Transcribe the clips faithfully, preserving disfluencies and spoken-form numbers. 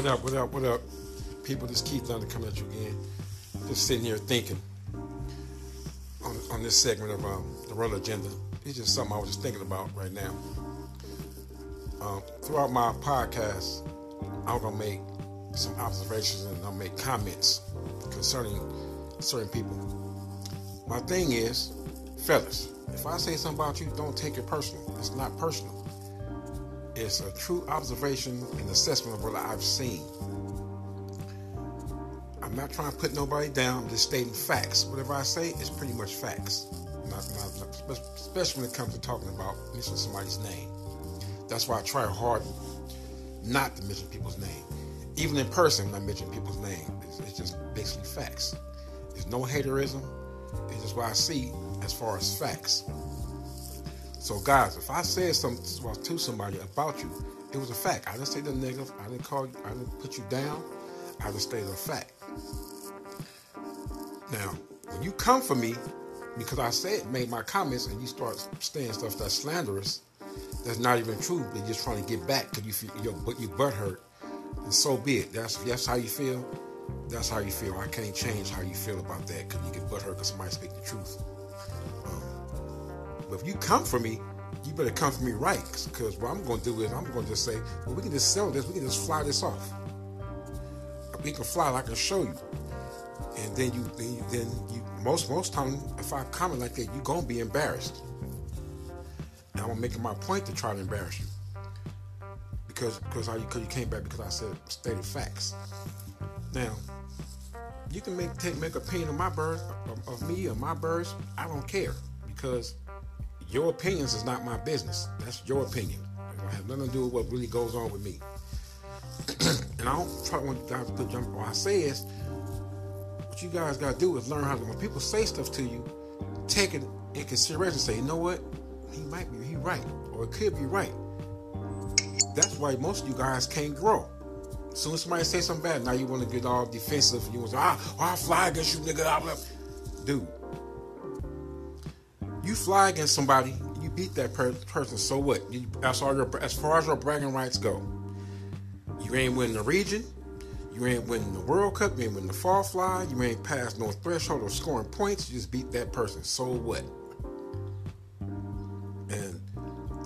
What up, what up, what up? People, this Keith Thunder coming at you again. Just sitting here thinking on, on this segment of um, the Roller Agenda. It's just something I was just thinking about right now. Um, throughout my podcast, I'm going to make some observations and I'll make comments concerning certain people. My thing is, fellas, if I say something about you, don't take it personal. It's not personal. It's a true observation and assessment of what I've seen. I'm not trying to put nobody down, just stating facts. Whatever I say is pretty much facts, not, not, not, especially when it comes to talking about mentioning somebody's name. That's why I try hard not to mention people's name. Even in person, when I mention people's name, it's, it's just basically facts. There's no haterism. It's just what I see as far as facts. So guys, if I said something to somebody about you, it was a fact. I didn't say the negative. I didn't call you. I didn't put you down. I just stated a fact. Now, when you come for me because I said made my comments and you start saying stuff that's slanderous, that's not even true, but you're just trying to get back because you your you butt hurt, and so be it. That's that's how you feel. That's how you feel. I can't change how you feel about that because you get butt hurt because somebody speak the truth. But if you come for me, you better come for me right. Because what I'm going to do is I'm going to just say, well, we can just sell this. We can just fly this off. We can fly it. I can show you. And then you, then you, then you most most time, if I comment like that, you're going to be embarrassed. And I'm making my point to try to embarrass you. Because because I, you came back because I said stated facts. Now, you can make take make a opinion of my birds, of, of me or my birds. I don't care. Because your opinions is not my business. That's your opinion. It has nothing to do with what really goes on with me. And I don't try to want you guys to put jump. What I say is, what you guys got to do is learn how to, when people say stuff to you, take it in consideration. Say, you know what? He might be, he right. Or it could be right. That's why most of you guys can't grow. As soon as somebody says something bad, now you want to get all defensive. You want to say, ah, I'll fly against you, nigga. Blah, blah. Dude. You fly against somebody, you beat that per- person, so what? You, as, far as, your, as far as your bragging rights go, you ain't winning the region, you ain't winning the World Cup, you ain't winning the Fall Fly, you ain't passed no threshold of scoring points, you just beat that person, so what? And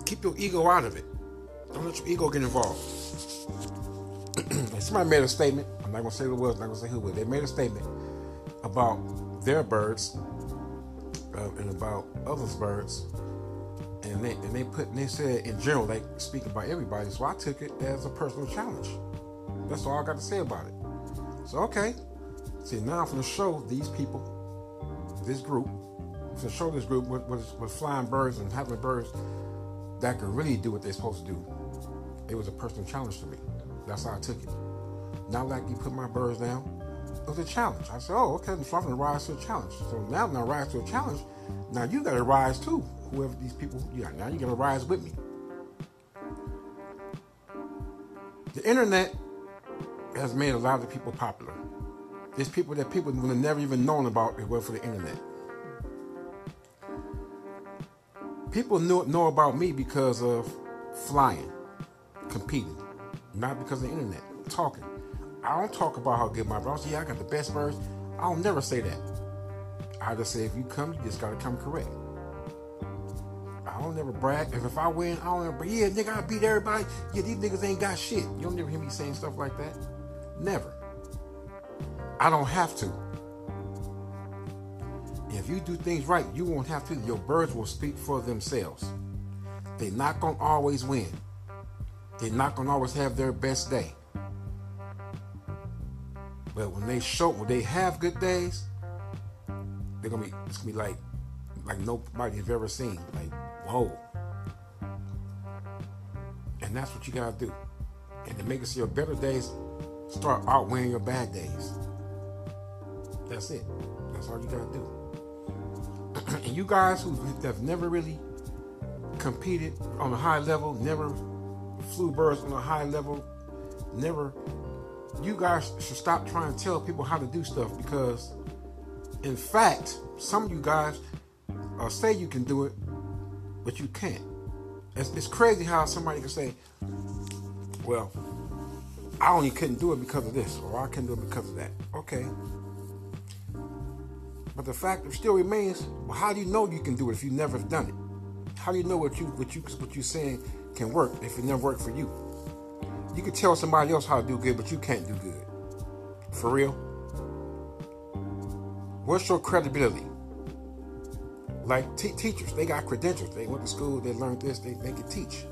keep your ego out of it. Don't let your ego get involved. Somebody made a statement, I'm not going to say who it was, I'm not going to say who it was, they made a statement about their birds, Uh, and about other birds, and they and they put and they said in general they speak about everybody. So I took it as a personal challenge. That's all I got to say about it. So okay, see now I'm gonna show these people, this group, to show this group what what, what flying birds and having birds that could really do what they're supposed to do. It was a personal challenge to me. That's how I took it. Not like you put my birds down. It was a challenge. I said, oh, okay, so I'm going to rise to a challenge. So now when I rise to a challenge, now you got to rise too. Whoever these people, yeah, now you're going to rise with me. The internet has made a lot of people popular. There's people that people would have never even known about if it weren't for the internet. People knew, know about me because of flying, competing, not because of the internet, talking. I don't talk about how good my birds. Yeah, I got the best birds. I'll never say that. I just say if you come, you just gotta come correct. I don't never brag. If, if I win, I don't ever. Yeah, nigga, I beat everybody. Yeah, these niggas ain't got shit. You don't never hear me saying stuff like that. Never. I don't have to. If you do things right, you won't have to. Your birds will speak for themselves. They're not gonna always win. They're not gonna always have their best day. But when they show, when they have good days, they're gonna be, it's gonna be like, like nobody has ever seen. Like, whoa. And that's what you gotta do. And to make it so your better days start outweighing your bad days. That's it. That's all you gotta do. And you guys who have never really competed on a high level, never flew birds on a high level, never. You guys should stop trying to tell people how to do stuff because, in fact, some of you guys uh, say you can do it, but you can't. It's, it's crazy how somebody can say, well, I only couldn't do it because of this, or I couldn't do it because of that. Okay. But the fact still remains, well, how do you know you can do it if you never have done it? How do you know what you what you what you're saying can work if it never worked for you? You can tell somebody else how to do good, but you can't do good. For real? What's your credibility? Like t- teachers, they got credentials. They went to school, they learned this, they, they could teach.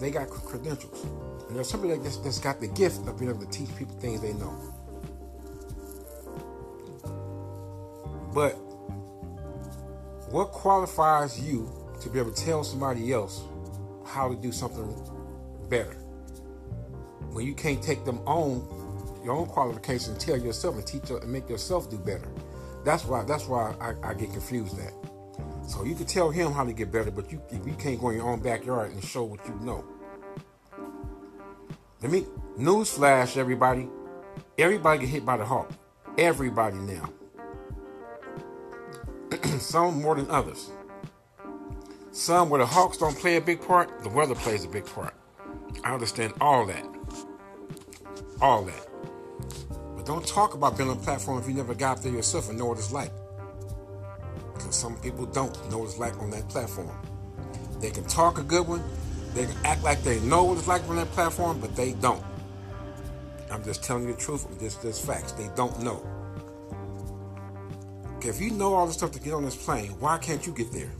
They got credentials. And there's somebody that's, that's got the gift of being able to teach people things they know. But what qualifies you to be able to tell somebody else how to do something better when you can't take them on your own qualifications and tell yourself and teach and make yourself do better? That's why. That's why I, I get confused. That so you can tell him how to get better, but you you can't go in your own backyard and show what you know. Let me newsflash, everybody. Everybody get hit by the hawk. Everybody now. Some more than others. Some where the hawks don't play a big part, the weather plays a big part. I understand all that. All that. But don't talk about being on a platform if you never got there yourself and know what it's like. Because some people don't know what it's like on that platform. They can talk a good one. They can act like they know what it's like on that platform, but they don't. I'm just telling you the truth. This this facts. They don't know. If you know all the stuff to get on this plane, why can't you get there?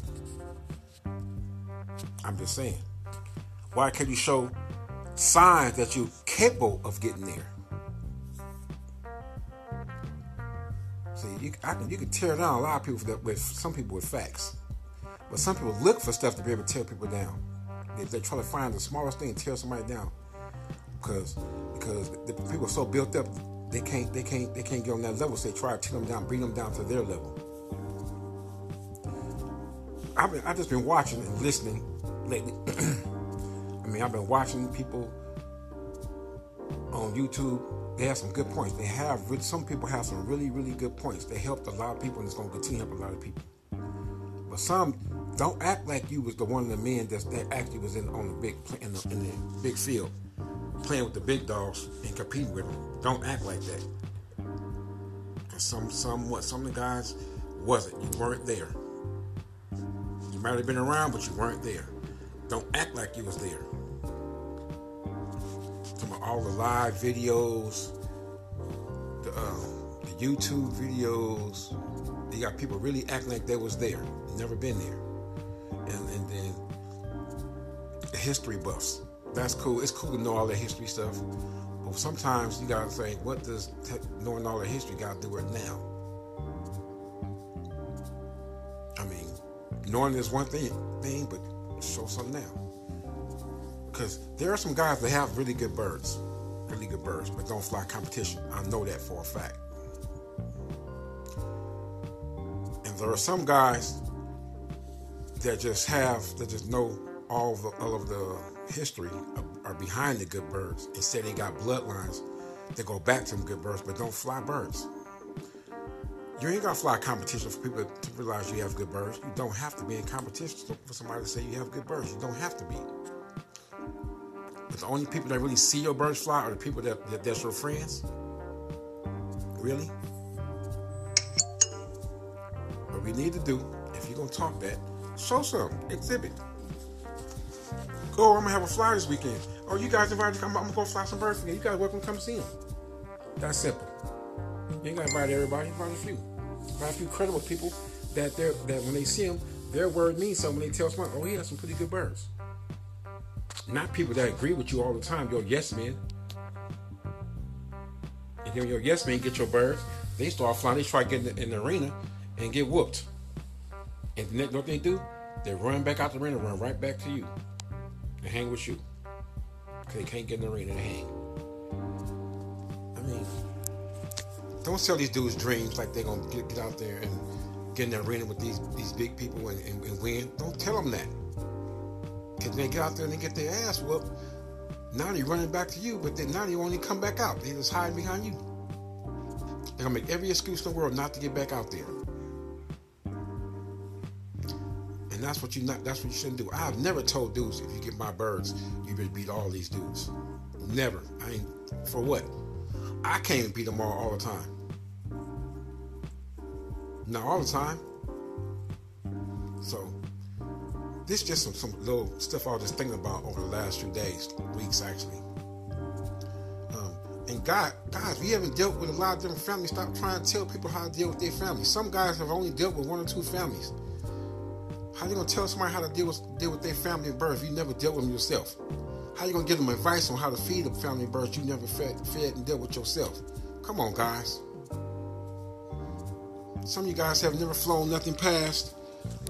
I'm just saying. Why can't you show signs that you're capable of getting there? See, you, I can, you can tear down a lot of people for that, with some people with facts, but some people look for stuff to be able to tear people down. They, they try to find the smallest thing and tear somebody down because because the people are so built up. They can't, they can't, they can't get on that level. So they try to tear them down, bring them down to their level. I've been, I've just been watching and listening lately. I mean, I've been watching people on YouTube. They have some good points. They have some people have some really, really good points. They helped a lot of people, and it's going to continue to help a lot of people. But some don't act like you was the one of the men that's, that actually was in on the big in the, in the big field, playing with the big dogs and competing with them. Don't act like that. Cause some, some, what, some of the guys wasn't. You weren't there. You might have been around, but you weren't there. Don't act like you was there. Talking about all the live videos, the, um, the YouTube videos. You got people really acting like they was there, never been there, and and then the history buffs. That's cool. It's cool to know all that history stuff. But sometimes you gotta say, what does te- knowing all that history gotta do with now? I mean, knowing is one thing, thing, but show some now. Because there are some guys that have really good birds, really good birds, but don't fly competition. I know that for a fact. And there are some guys that just have, that just know all the, all of the history are behind the good birds and say they got bloodlines that go back to them good birds, but don't fly birds. You ain't gonna fly a competition for people to realize you have good birds. You don't have to be in competition for somebody to say you have good birds. You don't have to be. But the only people that really see your birds fly are the people that, that that's your friends. Really? What we need to do, if you're gonna talk that, show some, exhibit. Oh, I'm gonna have a fly this weekend. Oh, you guys invited? I'm, I'm gonna go fly some birds again. You guys welcome to come see them. That's simple. You ain't gotta invite everybody. Invite a few. Invite a few credible people that they're that when they see them, their word means something. When they tell someone, oh, he has some pretty good birds. Not people that agree with you all the time. Your yes men. And then your yes men get your birds. They start flying. They try getting in, the, in the arena and get whooped. And then what they do? They run back out the arena, run right back to you. They hang with you. They can't get in the ring and hang. I mean, don't sell these dudes dreams like they're going to get, get out there and get in the arena with these, these big people and, and, and win. Don't tell them that. Because they get out there and they get their ass whooped. Now they're running back to you, but then now they only come back out. They just hide behind you. They're going to make every excuse in the world not to get back out there. And that's what you not. That's what you shouldn't do. I've never told dudes, if you get my birds, you better beat all these dudes. Never. I ain't. For what? I can't be tomorrow all the time. Not all the time. So, this is just some, some little stuff I was just thinking about over the last few days, weeks actually. Um, and God, guys, if you haven't dealt with a lot of different families, stop trying to tell people how to deal with their families. Some guys have only dealt with one or two families. How are you going to tell somebody how to deal with, deal with their family at birth if you never dealt with them yourself? How are you going to give them advice on how to feed a family at birth you never fed, fed and dealt with yourself? Come on, guys. Some of you guys have never flown nothing past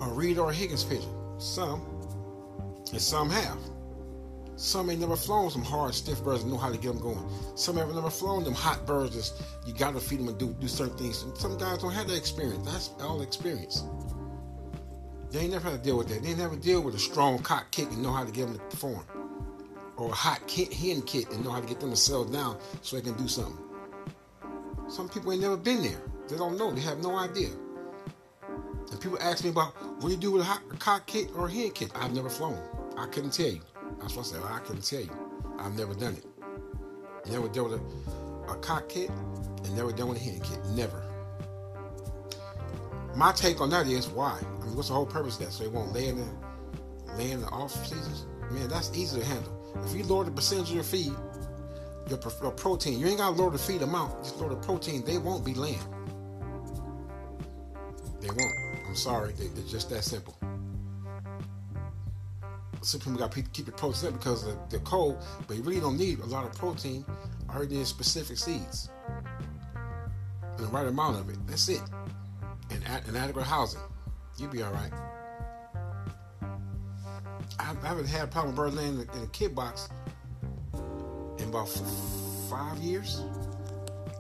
a Reed or a Higgins pigeon. Some. And some have. Some ain't never flown some hard, stiff birds and know how to get them going. Some have never flown them hot birds that you got to feed them and do, do certain things. Some guys don't have that experience. That's all experience. They ain't never had to deal with that. They ain't never deal with a strong cock kick and know how to get them to perform. Or a hot kit, hen kit and know how to get them to settle down so they can do something. Some people ain't never been there. They don't know. They have no idea. And people ask me about what do you do with a, hot, a cock kit or a hen kit. I've never flown. I couldn't tell you. That's what I said. Well, I couldn't tell you. I've never done it. Never dealt with a, a cock kit and never dealt with a hen kit. Never. My take on that is why? I mean, what's the whole purpose of that? So they won't lay in the, lay in the off seasons? Man, that's easy to handle. If you lower the percentage of your feed, your, your protein, you ain't got to lower the feed amount. Just lower the protein. They won't be laying. They won't. I'm sorry. They, they're just that simple. Some people got to keep your protein up because of the cold, but you really don't need a lot of protein. I already need specific seeds and the right amount of it. That's it. And, and adequate housing. You'll be all right. I haven't had a problem with bird laying in a kid box in about f- five years.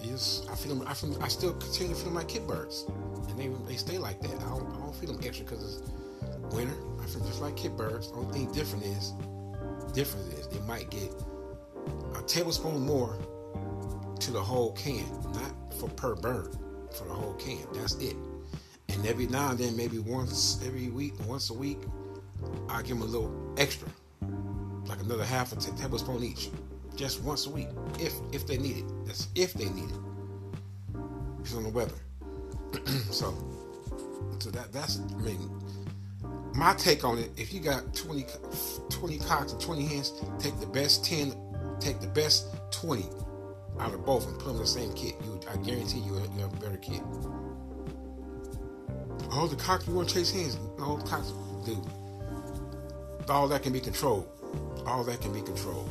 Yes, I feel them. I, feel, I still continue to feed my kid birds, and they they stay like that. I don't, I don't feed them extra because it's winter. I feel just like kid birds. The only thing different is, different is they might get a tablespoon more to the whole can, not for per bird, for the whole can. That's it. And every now and then, maybe once every week, once a week, I give them a little extra, like another half a t- tablespoon each, just once a week, if if they need it. That's if they need it. It's on the weather. so, so that that's I mean, my take on it. If you got twenty, twenty cocks and twenty hens, take the best ten, take the best twenty out of both and put them in the same kit. You, I guarantee you, you have a better kit. Oh, the cock you want to chase hens? No, the cocks do. All that can be controlled. All that can be controlled.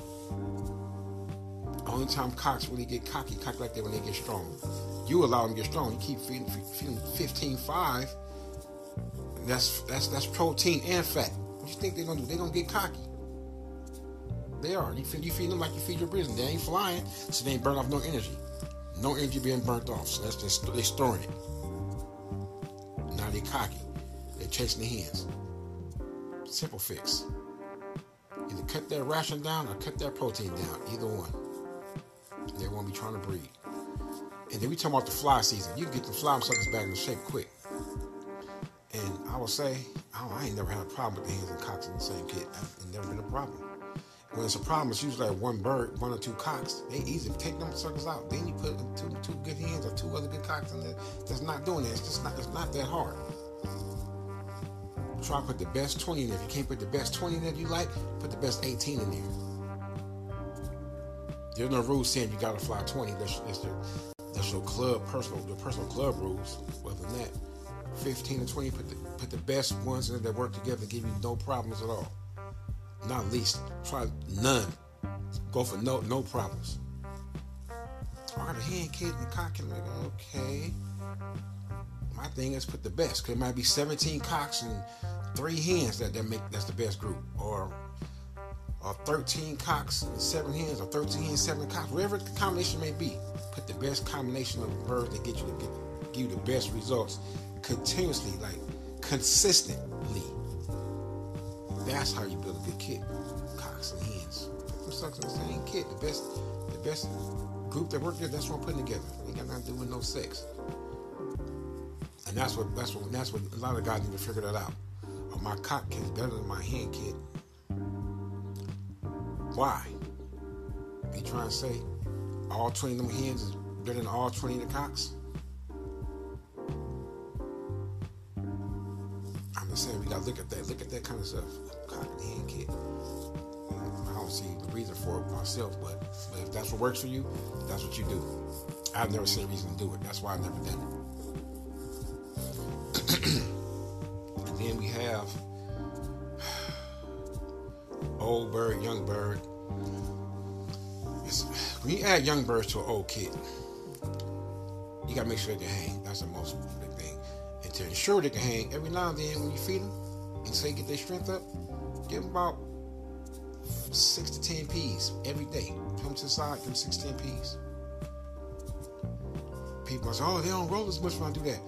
Only time cocks really get cocky, cock like that when they get strong. You allow them to get strong. You keep feeding, feeding fifteen five. That's that's that's protein and fat. What you think they're gonna do? They're gonna get cocky. They are. You feed you feed them like you feed your prison. They ain't flying, so they ain't burn off no energy. No energy being burnt off. So that's just they storing it. Now they cocky. They're chasing the hens. Simple fix. Either cut that ration down or cut that protein down. Either one. They won't be trying to breed. And then we talking about the fly season. You can get the fly suckers back into shape quick. And I will say, oh, I ain't never had a problem with the hens and cocks in the same kit. It's never been a problem. When it's a problem, it's usually like one bird, one or two cocks. They easy to take them suckers out. Then you put two, two good hens or two other good cocks in there. That's not doing that. It's just not. It's not that hard. Try to put the best twenty in there. If you can't put the best twenty in there you like, put the best eighteen in there. There's no rules saying you gotta fly twenty. That's, that's, the, that's your club personal, your personal club rules. Other than that, fifteen and twenty, put the, put the best ones in there that work together, give you no problems at all. Not least, try none. Go for no no problems. I got a hand kid and cock and like, okay. My thing is put the best, because it might be seventeen cocks and three hens that, that make that's the best group, or or thirteen cocks and seven hens, or thirteen hens and seven cocks, whatever the combination may be. Put the best combination of birds that get you to get, give you the best results continuously, like consistently. That's how you build a good kit. Cocks and hens. Put them sucks in the same kit. The best, the best group that work there. That's what I'm putting together. Ain't got nothing to do with no sex. And that's what that's what that's what a lot of guys need to figure that out. Oh, my cock kid is better than my hen kid. Why? You trying to say all twenty of them hens is better than all twenty of the cocks? I'm just saying, we gotta look at that, look at that kind of stuff. Cock and hen kid. I don't see the reason for it myself, but if that's what works for you, that's what you do. I've never seen a reason to do it. That's why I've never done it. And then we have old bird, young bird. It's, when you add young birds to an old kid, you gotta make sure they can hang. That's the most big thing. And to ensure they can hang, every now and then when you feed them and say get their strength up, give them about six to ten peas every day. Come to the side, give them six to ten peas. People say, oh, they don't roll as much when I do that.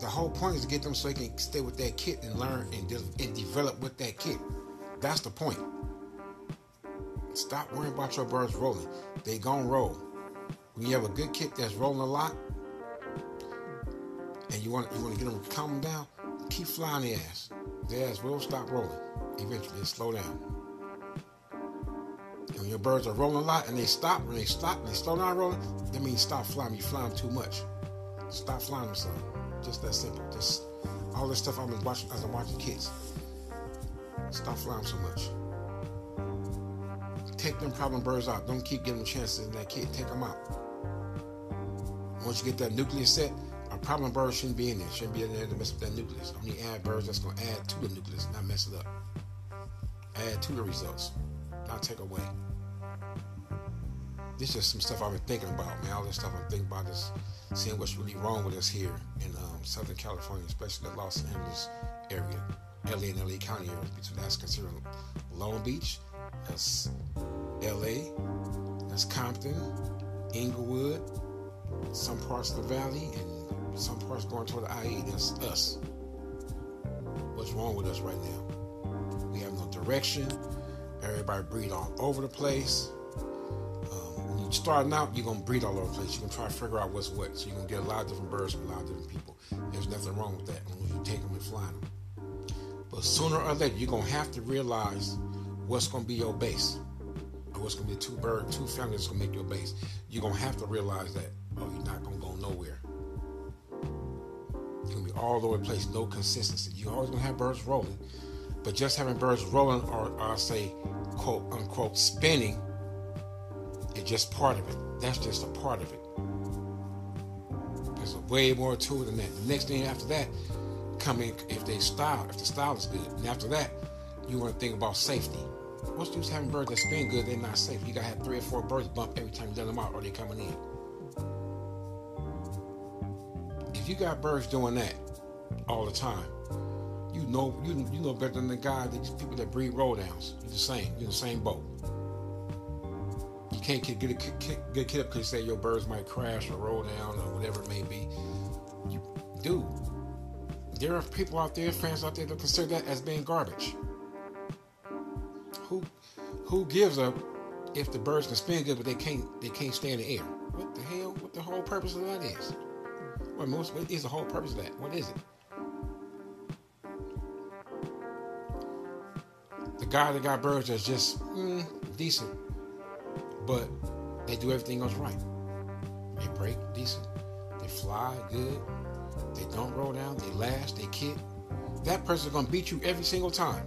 The whole point is to get them so they can stay with that kid and learn and, de- and develop with that kid. That's the point. Stop worrying about your birds rolling. They gon' roll. When you have a good kid that's rolling a lot, and you want you want to get them to calm them down, keep flying their ass. Their ass will stop rolling. Eventually, it'll slow down. When your birds are rolling a lot and they stop, when they stop and they slow down rolling, that means stop flying. You fly them too much. Stop flying them, son. Just that simple. Just all this stuff I've been watching as I'm watching kids. Stop flying so much. Take them problem birds out. Don't keep giving them chances in that kid. Take them out. Once you get that nucleus set, a problem bird shouldn't be in there. Shouldn't be in there to mess with that nucleus. Only add birds that's going to add to the nucleus, not mess it up. Add to the results, not take away. This is some stuff I've been thinking about, man. All this stuff I'm thinking about is seeing what's really wrong with us here in um, Southern California, especially the Los Angeles area, L A and L A County area. So that's considered Long Beach, that's L A, that's Compton, Inglewood, some parts of the valley, and some parts going toward the I E. That's us. What's wrong with us right now? We have no direction. Everybody breed all over the place. Um, when you're starting out, you're going to breed all over the place. You're going to try to figure out what's what. So you're going to get a lot of different birds from a lot of different people. There's nothing wrong with that when you take them and fly them. But sooner or later, you're going to have to realize what's going to be your base. Or what's going to be two bird, two families that's going to make your base. You're going to have to realize that. Oh, you're not going to go nowhere. You're going to be all over the place. No consistency. You're always going to have birds rolling. But just having birds rolling, or, or I say, quote, unquote, spinning, is just part of it. That's just a part of it. There's way more to it than that. The next thing after that, come in, if they style, if the style is good. And after that, you want to think about safety. Once you're having birds that spin good, they're not safe. You got to have three or four birds bump every time you let them out, or they're coming in. If you got birds doing that all the time, You know, you you know better than the guy that you, people that breed roll downs. You're the same. You're the same boat. You can't get, get, a, get, get a kid up because you say your birds might crash or roll down or whatever it may be. You, dude, there are people out there, fans out there that consider that as being garbage. Who who gives up if the birds can spin good but they can't they can't stay in the air? What the hell? What the whole purpose of that is? What most what is the whole purpose of that? What is it? The guy that got birds that's just mm, decent, but they do everything else right. They break decent. They fly good. They don't roll down. They last. They kick. That person's going to beat you every single time.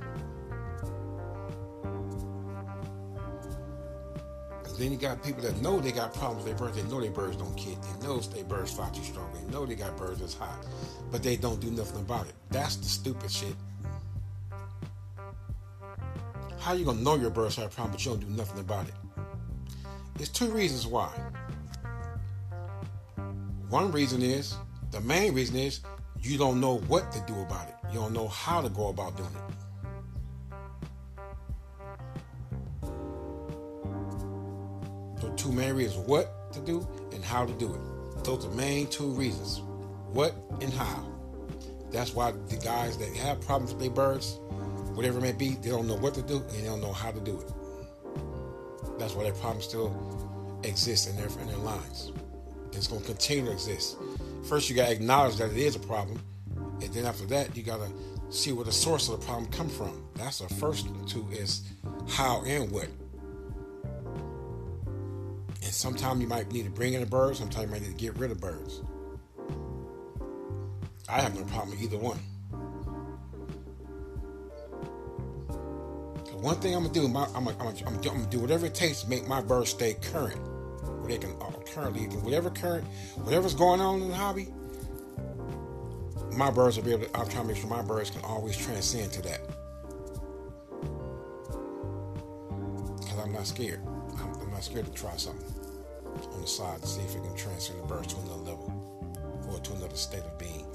And then you got people that know they got problems with their birds. They know their birds don't kick. They know their birds fly too strong. They know they got birds that's hot, but they don't do nothing about it. That's the stupid shit. How you going to know your birds have a problem, but you don't do nothing about it? There's two reasons why. One reason is, the main reason is, you don't know what to do about it. You don't know how to go about doing it. The two main reasons, what to do and how to do it. Those are the main two reasons, what and how. That's why the guys that have problems with their birds, whatever it may be, they don't know what to do and they don't know how to do it. That's why that problem still exists in their, in their lines. It's going to continue to exist. First, you got to acknowledge that it is a problem. And then after that, you got to see where the source of the problem come from. That's the first two, is how and what. And sometimes you might need to bring in a bird. Sometimes you might need to get rid of birds. I have no problem with either one. So one thing I'm going to do, my, I'm going to do whatever it takes to make my birds stay current. Or they can uh, currently, whatever current, whatever's going on in the hobby, my birds will be able to, I'm trying to make sure my birds can always transcend to that. Because I'm not scared. I'm, I'm not scared to try something on the side to see if it can transcend the birds to another level or to another state of being.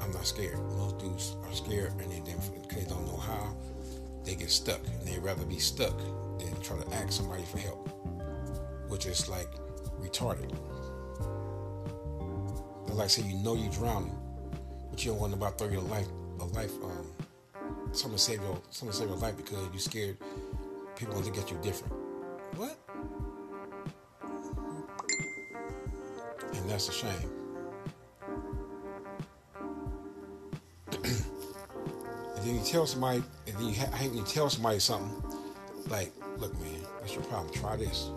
I'm not scared. Most dudes are scared, and they, they, they don't know how. They get stuck, and they'd rather be stuck than try to ask somebody for help, which is like retarded. But like I say, you know you're drowning, but you don't want nobody to throw your life, a life, um, someone save your, someone save your life because you're scared people want to get you different. What? And that's a shame. Then you tell somebody, and then you, ha- I hate when you tell somebody something like, "Look, man, that's your problem. Try this,"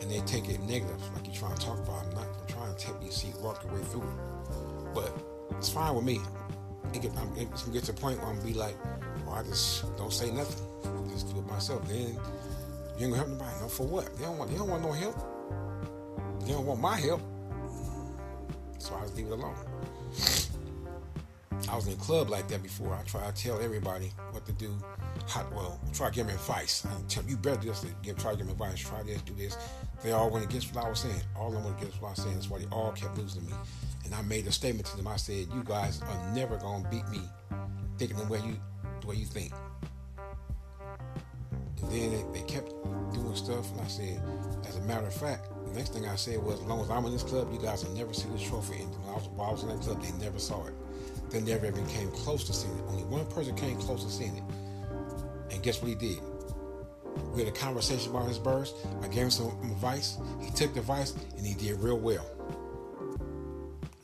and they take it negative, like you're trying to talk about. I'm not I'm trying to take you, see, walk your way through it, but it's fine with me. It can, I'm, it's gonna get to a point where I'm gonna be like, "Well, I just don't say nothing. I just do it myself." Then you ain't gonna help nobody. No, for what? They don't want. They don't want no help. They don't want my help. So I just leave it alone. I was in a club like that before. I try to tell everybody what to do. How, well, try to give them advice. I tell you better just give, try to give them advice. Try this, do this. They all went against what I was saying. All of them went against what I was saying. That's why they all kept losing me. And I made a statement to them. I said, "You guys are never gonna beat me thinking the way you the way you think." And then they, they kept doing stuff. And I said, as a matter of fact, the next thing I said was, "As long as I'm in this club, you guys will never see this trophy." And when I was, while I was in that club, they never saw it. They never even came close to seeing it. Only one person came close to seeing it. And guess what he did? We had a conversation about his birds. I gave him some advice. He took the advice and he did real well.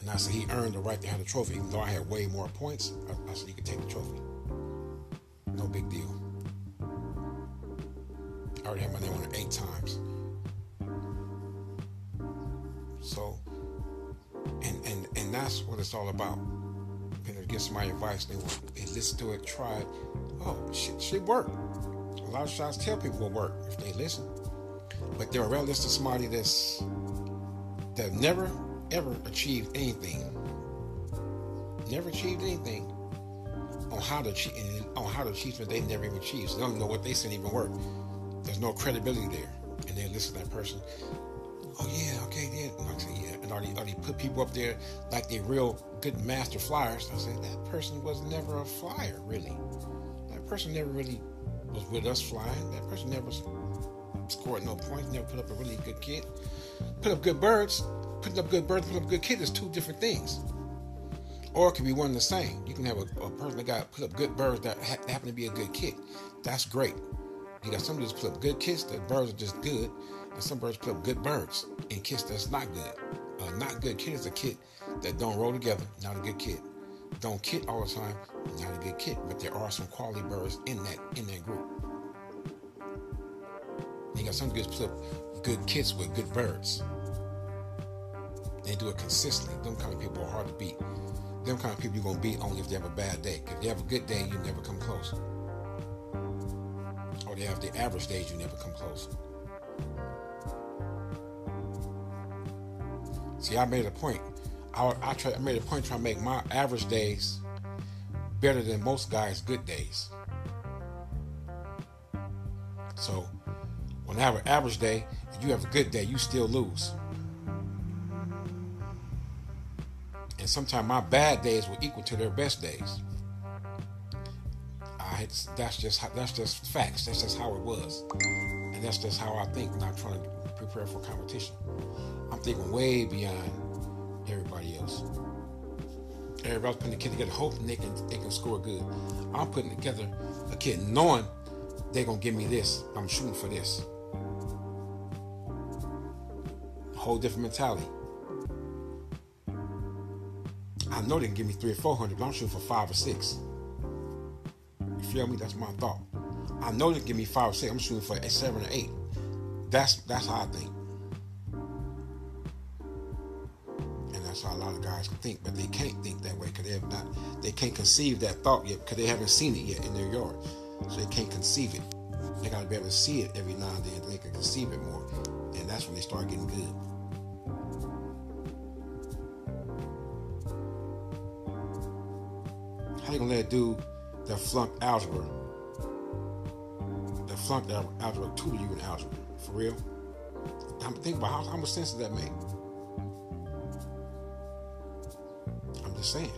And I said he earned the right to have the trophy. Even though I had way more points, I, I said you can take the trophy. No big deal. I already had my name on it eight times. So, and and and that's what it's all about. And get somebody advice, they want they listen to it, try it. Oh, shit, shit worked. A lot of shots tell people will work if they listen. But they're rather listen to somebody that's that never ever achieved anything. Never achieved anything on how to achieve on how to achieve what they never even achieved. So they don't know what they said even worked. There's no credibility there. And they listen to that person. Oh yeah, okay, then yeah. Like, yeah. And already, already put people up there like they real good master flyers. I said that person was never a flyer, really. That person never really was with us flying. That person never scored no points. Never put up a really good kid. Put up good birds. Putting up good birds. Putting up good kid is two different things. Or it could be one and the same. You can have a, a person that got put up good birds that ha- happen to be a good kid. That's great. You got somebody that's put up good kids. The birds are just good. And some birds put up good birds and kids that's not good. A not good kid is a kid that don't roll together, not a good kid. Don't kid all the time, not a good kid. But there are some quality birds in that in that group. You got some good good kids with good birds. They do it consistently. Them kind of people are hard to beat. Them kind of people you're gonna beat only if they have a bad day. If they have a good day, you never come close. Or they have the average days, you never come close. See, I made a point. I, I, try, I made a point trying to make my average days better than most guys' good days. So, when I have an average day and you have a good day, you still lose. And sometimes my bad days will equal to their best days. I, that's just that's just facts. That's just how it was, and that's just how I think when I'm trying to prepare for competition. I'm thinking way beyond everybody else. Everybody's putting a kid together, hoping they can they can score good. I'm putting together a kid knowing they're gonna give me this. I'm shooting for this. A whole different mentality. I know they can give me three or four hundred, but I'm shooting for five or six. You feel me? That's my thought. I know they can give me five or six. I'm shooting for a seven or eight. That's that's how I think. of guys can think, but they can't think that way because they have not, they can't conceive that thought yet because they haven't seen it yet in their yard, so they can't conceive it. They got to be able to see it every now and then, and they can conceive it more, and that's when they start getting good. How you gonna let a dude that flunked algebra, that flunked algebra, tutor you in algebra for real? I'm thinking about how, how much sense does that make? I'm just saying.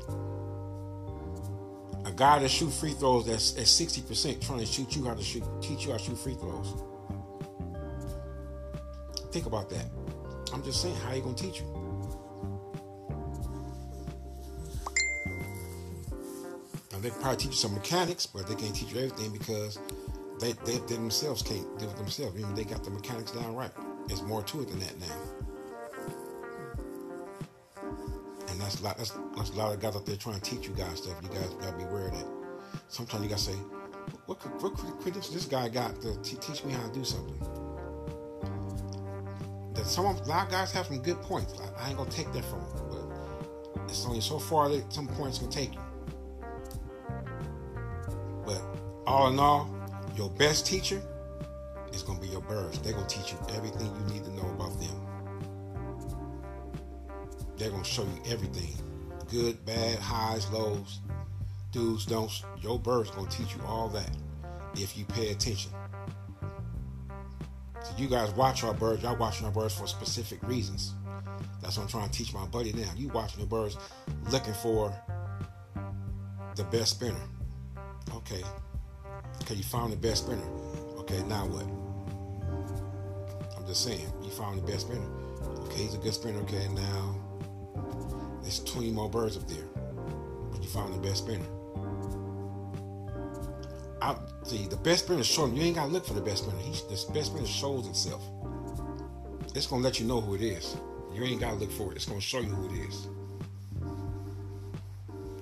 A guy that shoots free throws that's at sixty percent trying to shoot you how to shoot, teach you how to shoot free throws. Think about that. I'm just saying, how are you gonna teach you? Now they can probably teach you some mechanics, but they can't teach you everything because they, they, they themselves can't do it themselves. Even they got the mechanics down right. There's more to it than that now, and that's a lot. That's, that's a lot of guys out there trying to teach you guys stuff. You guys gotta be aware of that. Sometimes you gotta say, "What, what, what credentials this guy got to t- teach me how to do something?" That some of, a lot of guys have some good points. I, I ain't gonna take that from them, but it's only so far that some points can take you. But all in all, your best teacher. It's going to be your birds. They're going to teach you everything you need to know about them. They're going to show you everything. Good, bad, highs, lows. Dudes, don't. Your birds going to teach you all that if you pay attention. So you guys watch our birds. Y'all watching our birds for specific reasons. That's what I'm trying to teach my buddy now. You watching your birds looking for the best spinner. Okay. Okay, you found the best spinner. Okay, now what? I'm just saying, you found the best spinner. Okay, he's a good spinner. Okay, now there's twenty more birds up there, but you found the best spinner. I see the best spinner showing. You ain't gotta look for the best spinner. He's the best spinner shows itself. It's gonna let you know who it is. You ain't gotta look for it. It's gonna show you who it is.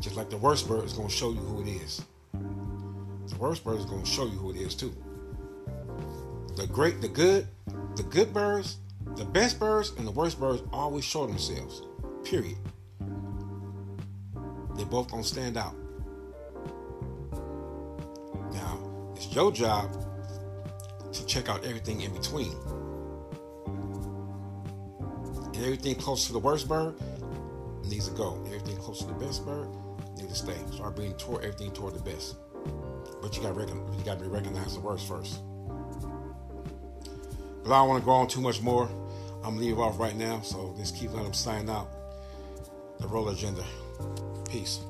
Just like the worst bird is gonna show you who it is. The worst bird is gonna show you who it is too. The great, the good, the good birds, the best birds, and the worst birds always show themselves. Period. They both gonna stand out. Now, it's your job to check out everything in between. And everything close to the worst bird needs to go. Everything close to the best bird needs to stay. Start bringing toward everything toward the best. But you gotta recognize, you gotta be recognized the worst first. But I don't want to go on too much more. I'm going to leave off right now. So just keep letting them sign out. The Roller Agenda. Peace.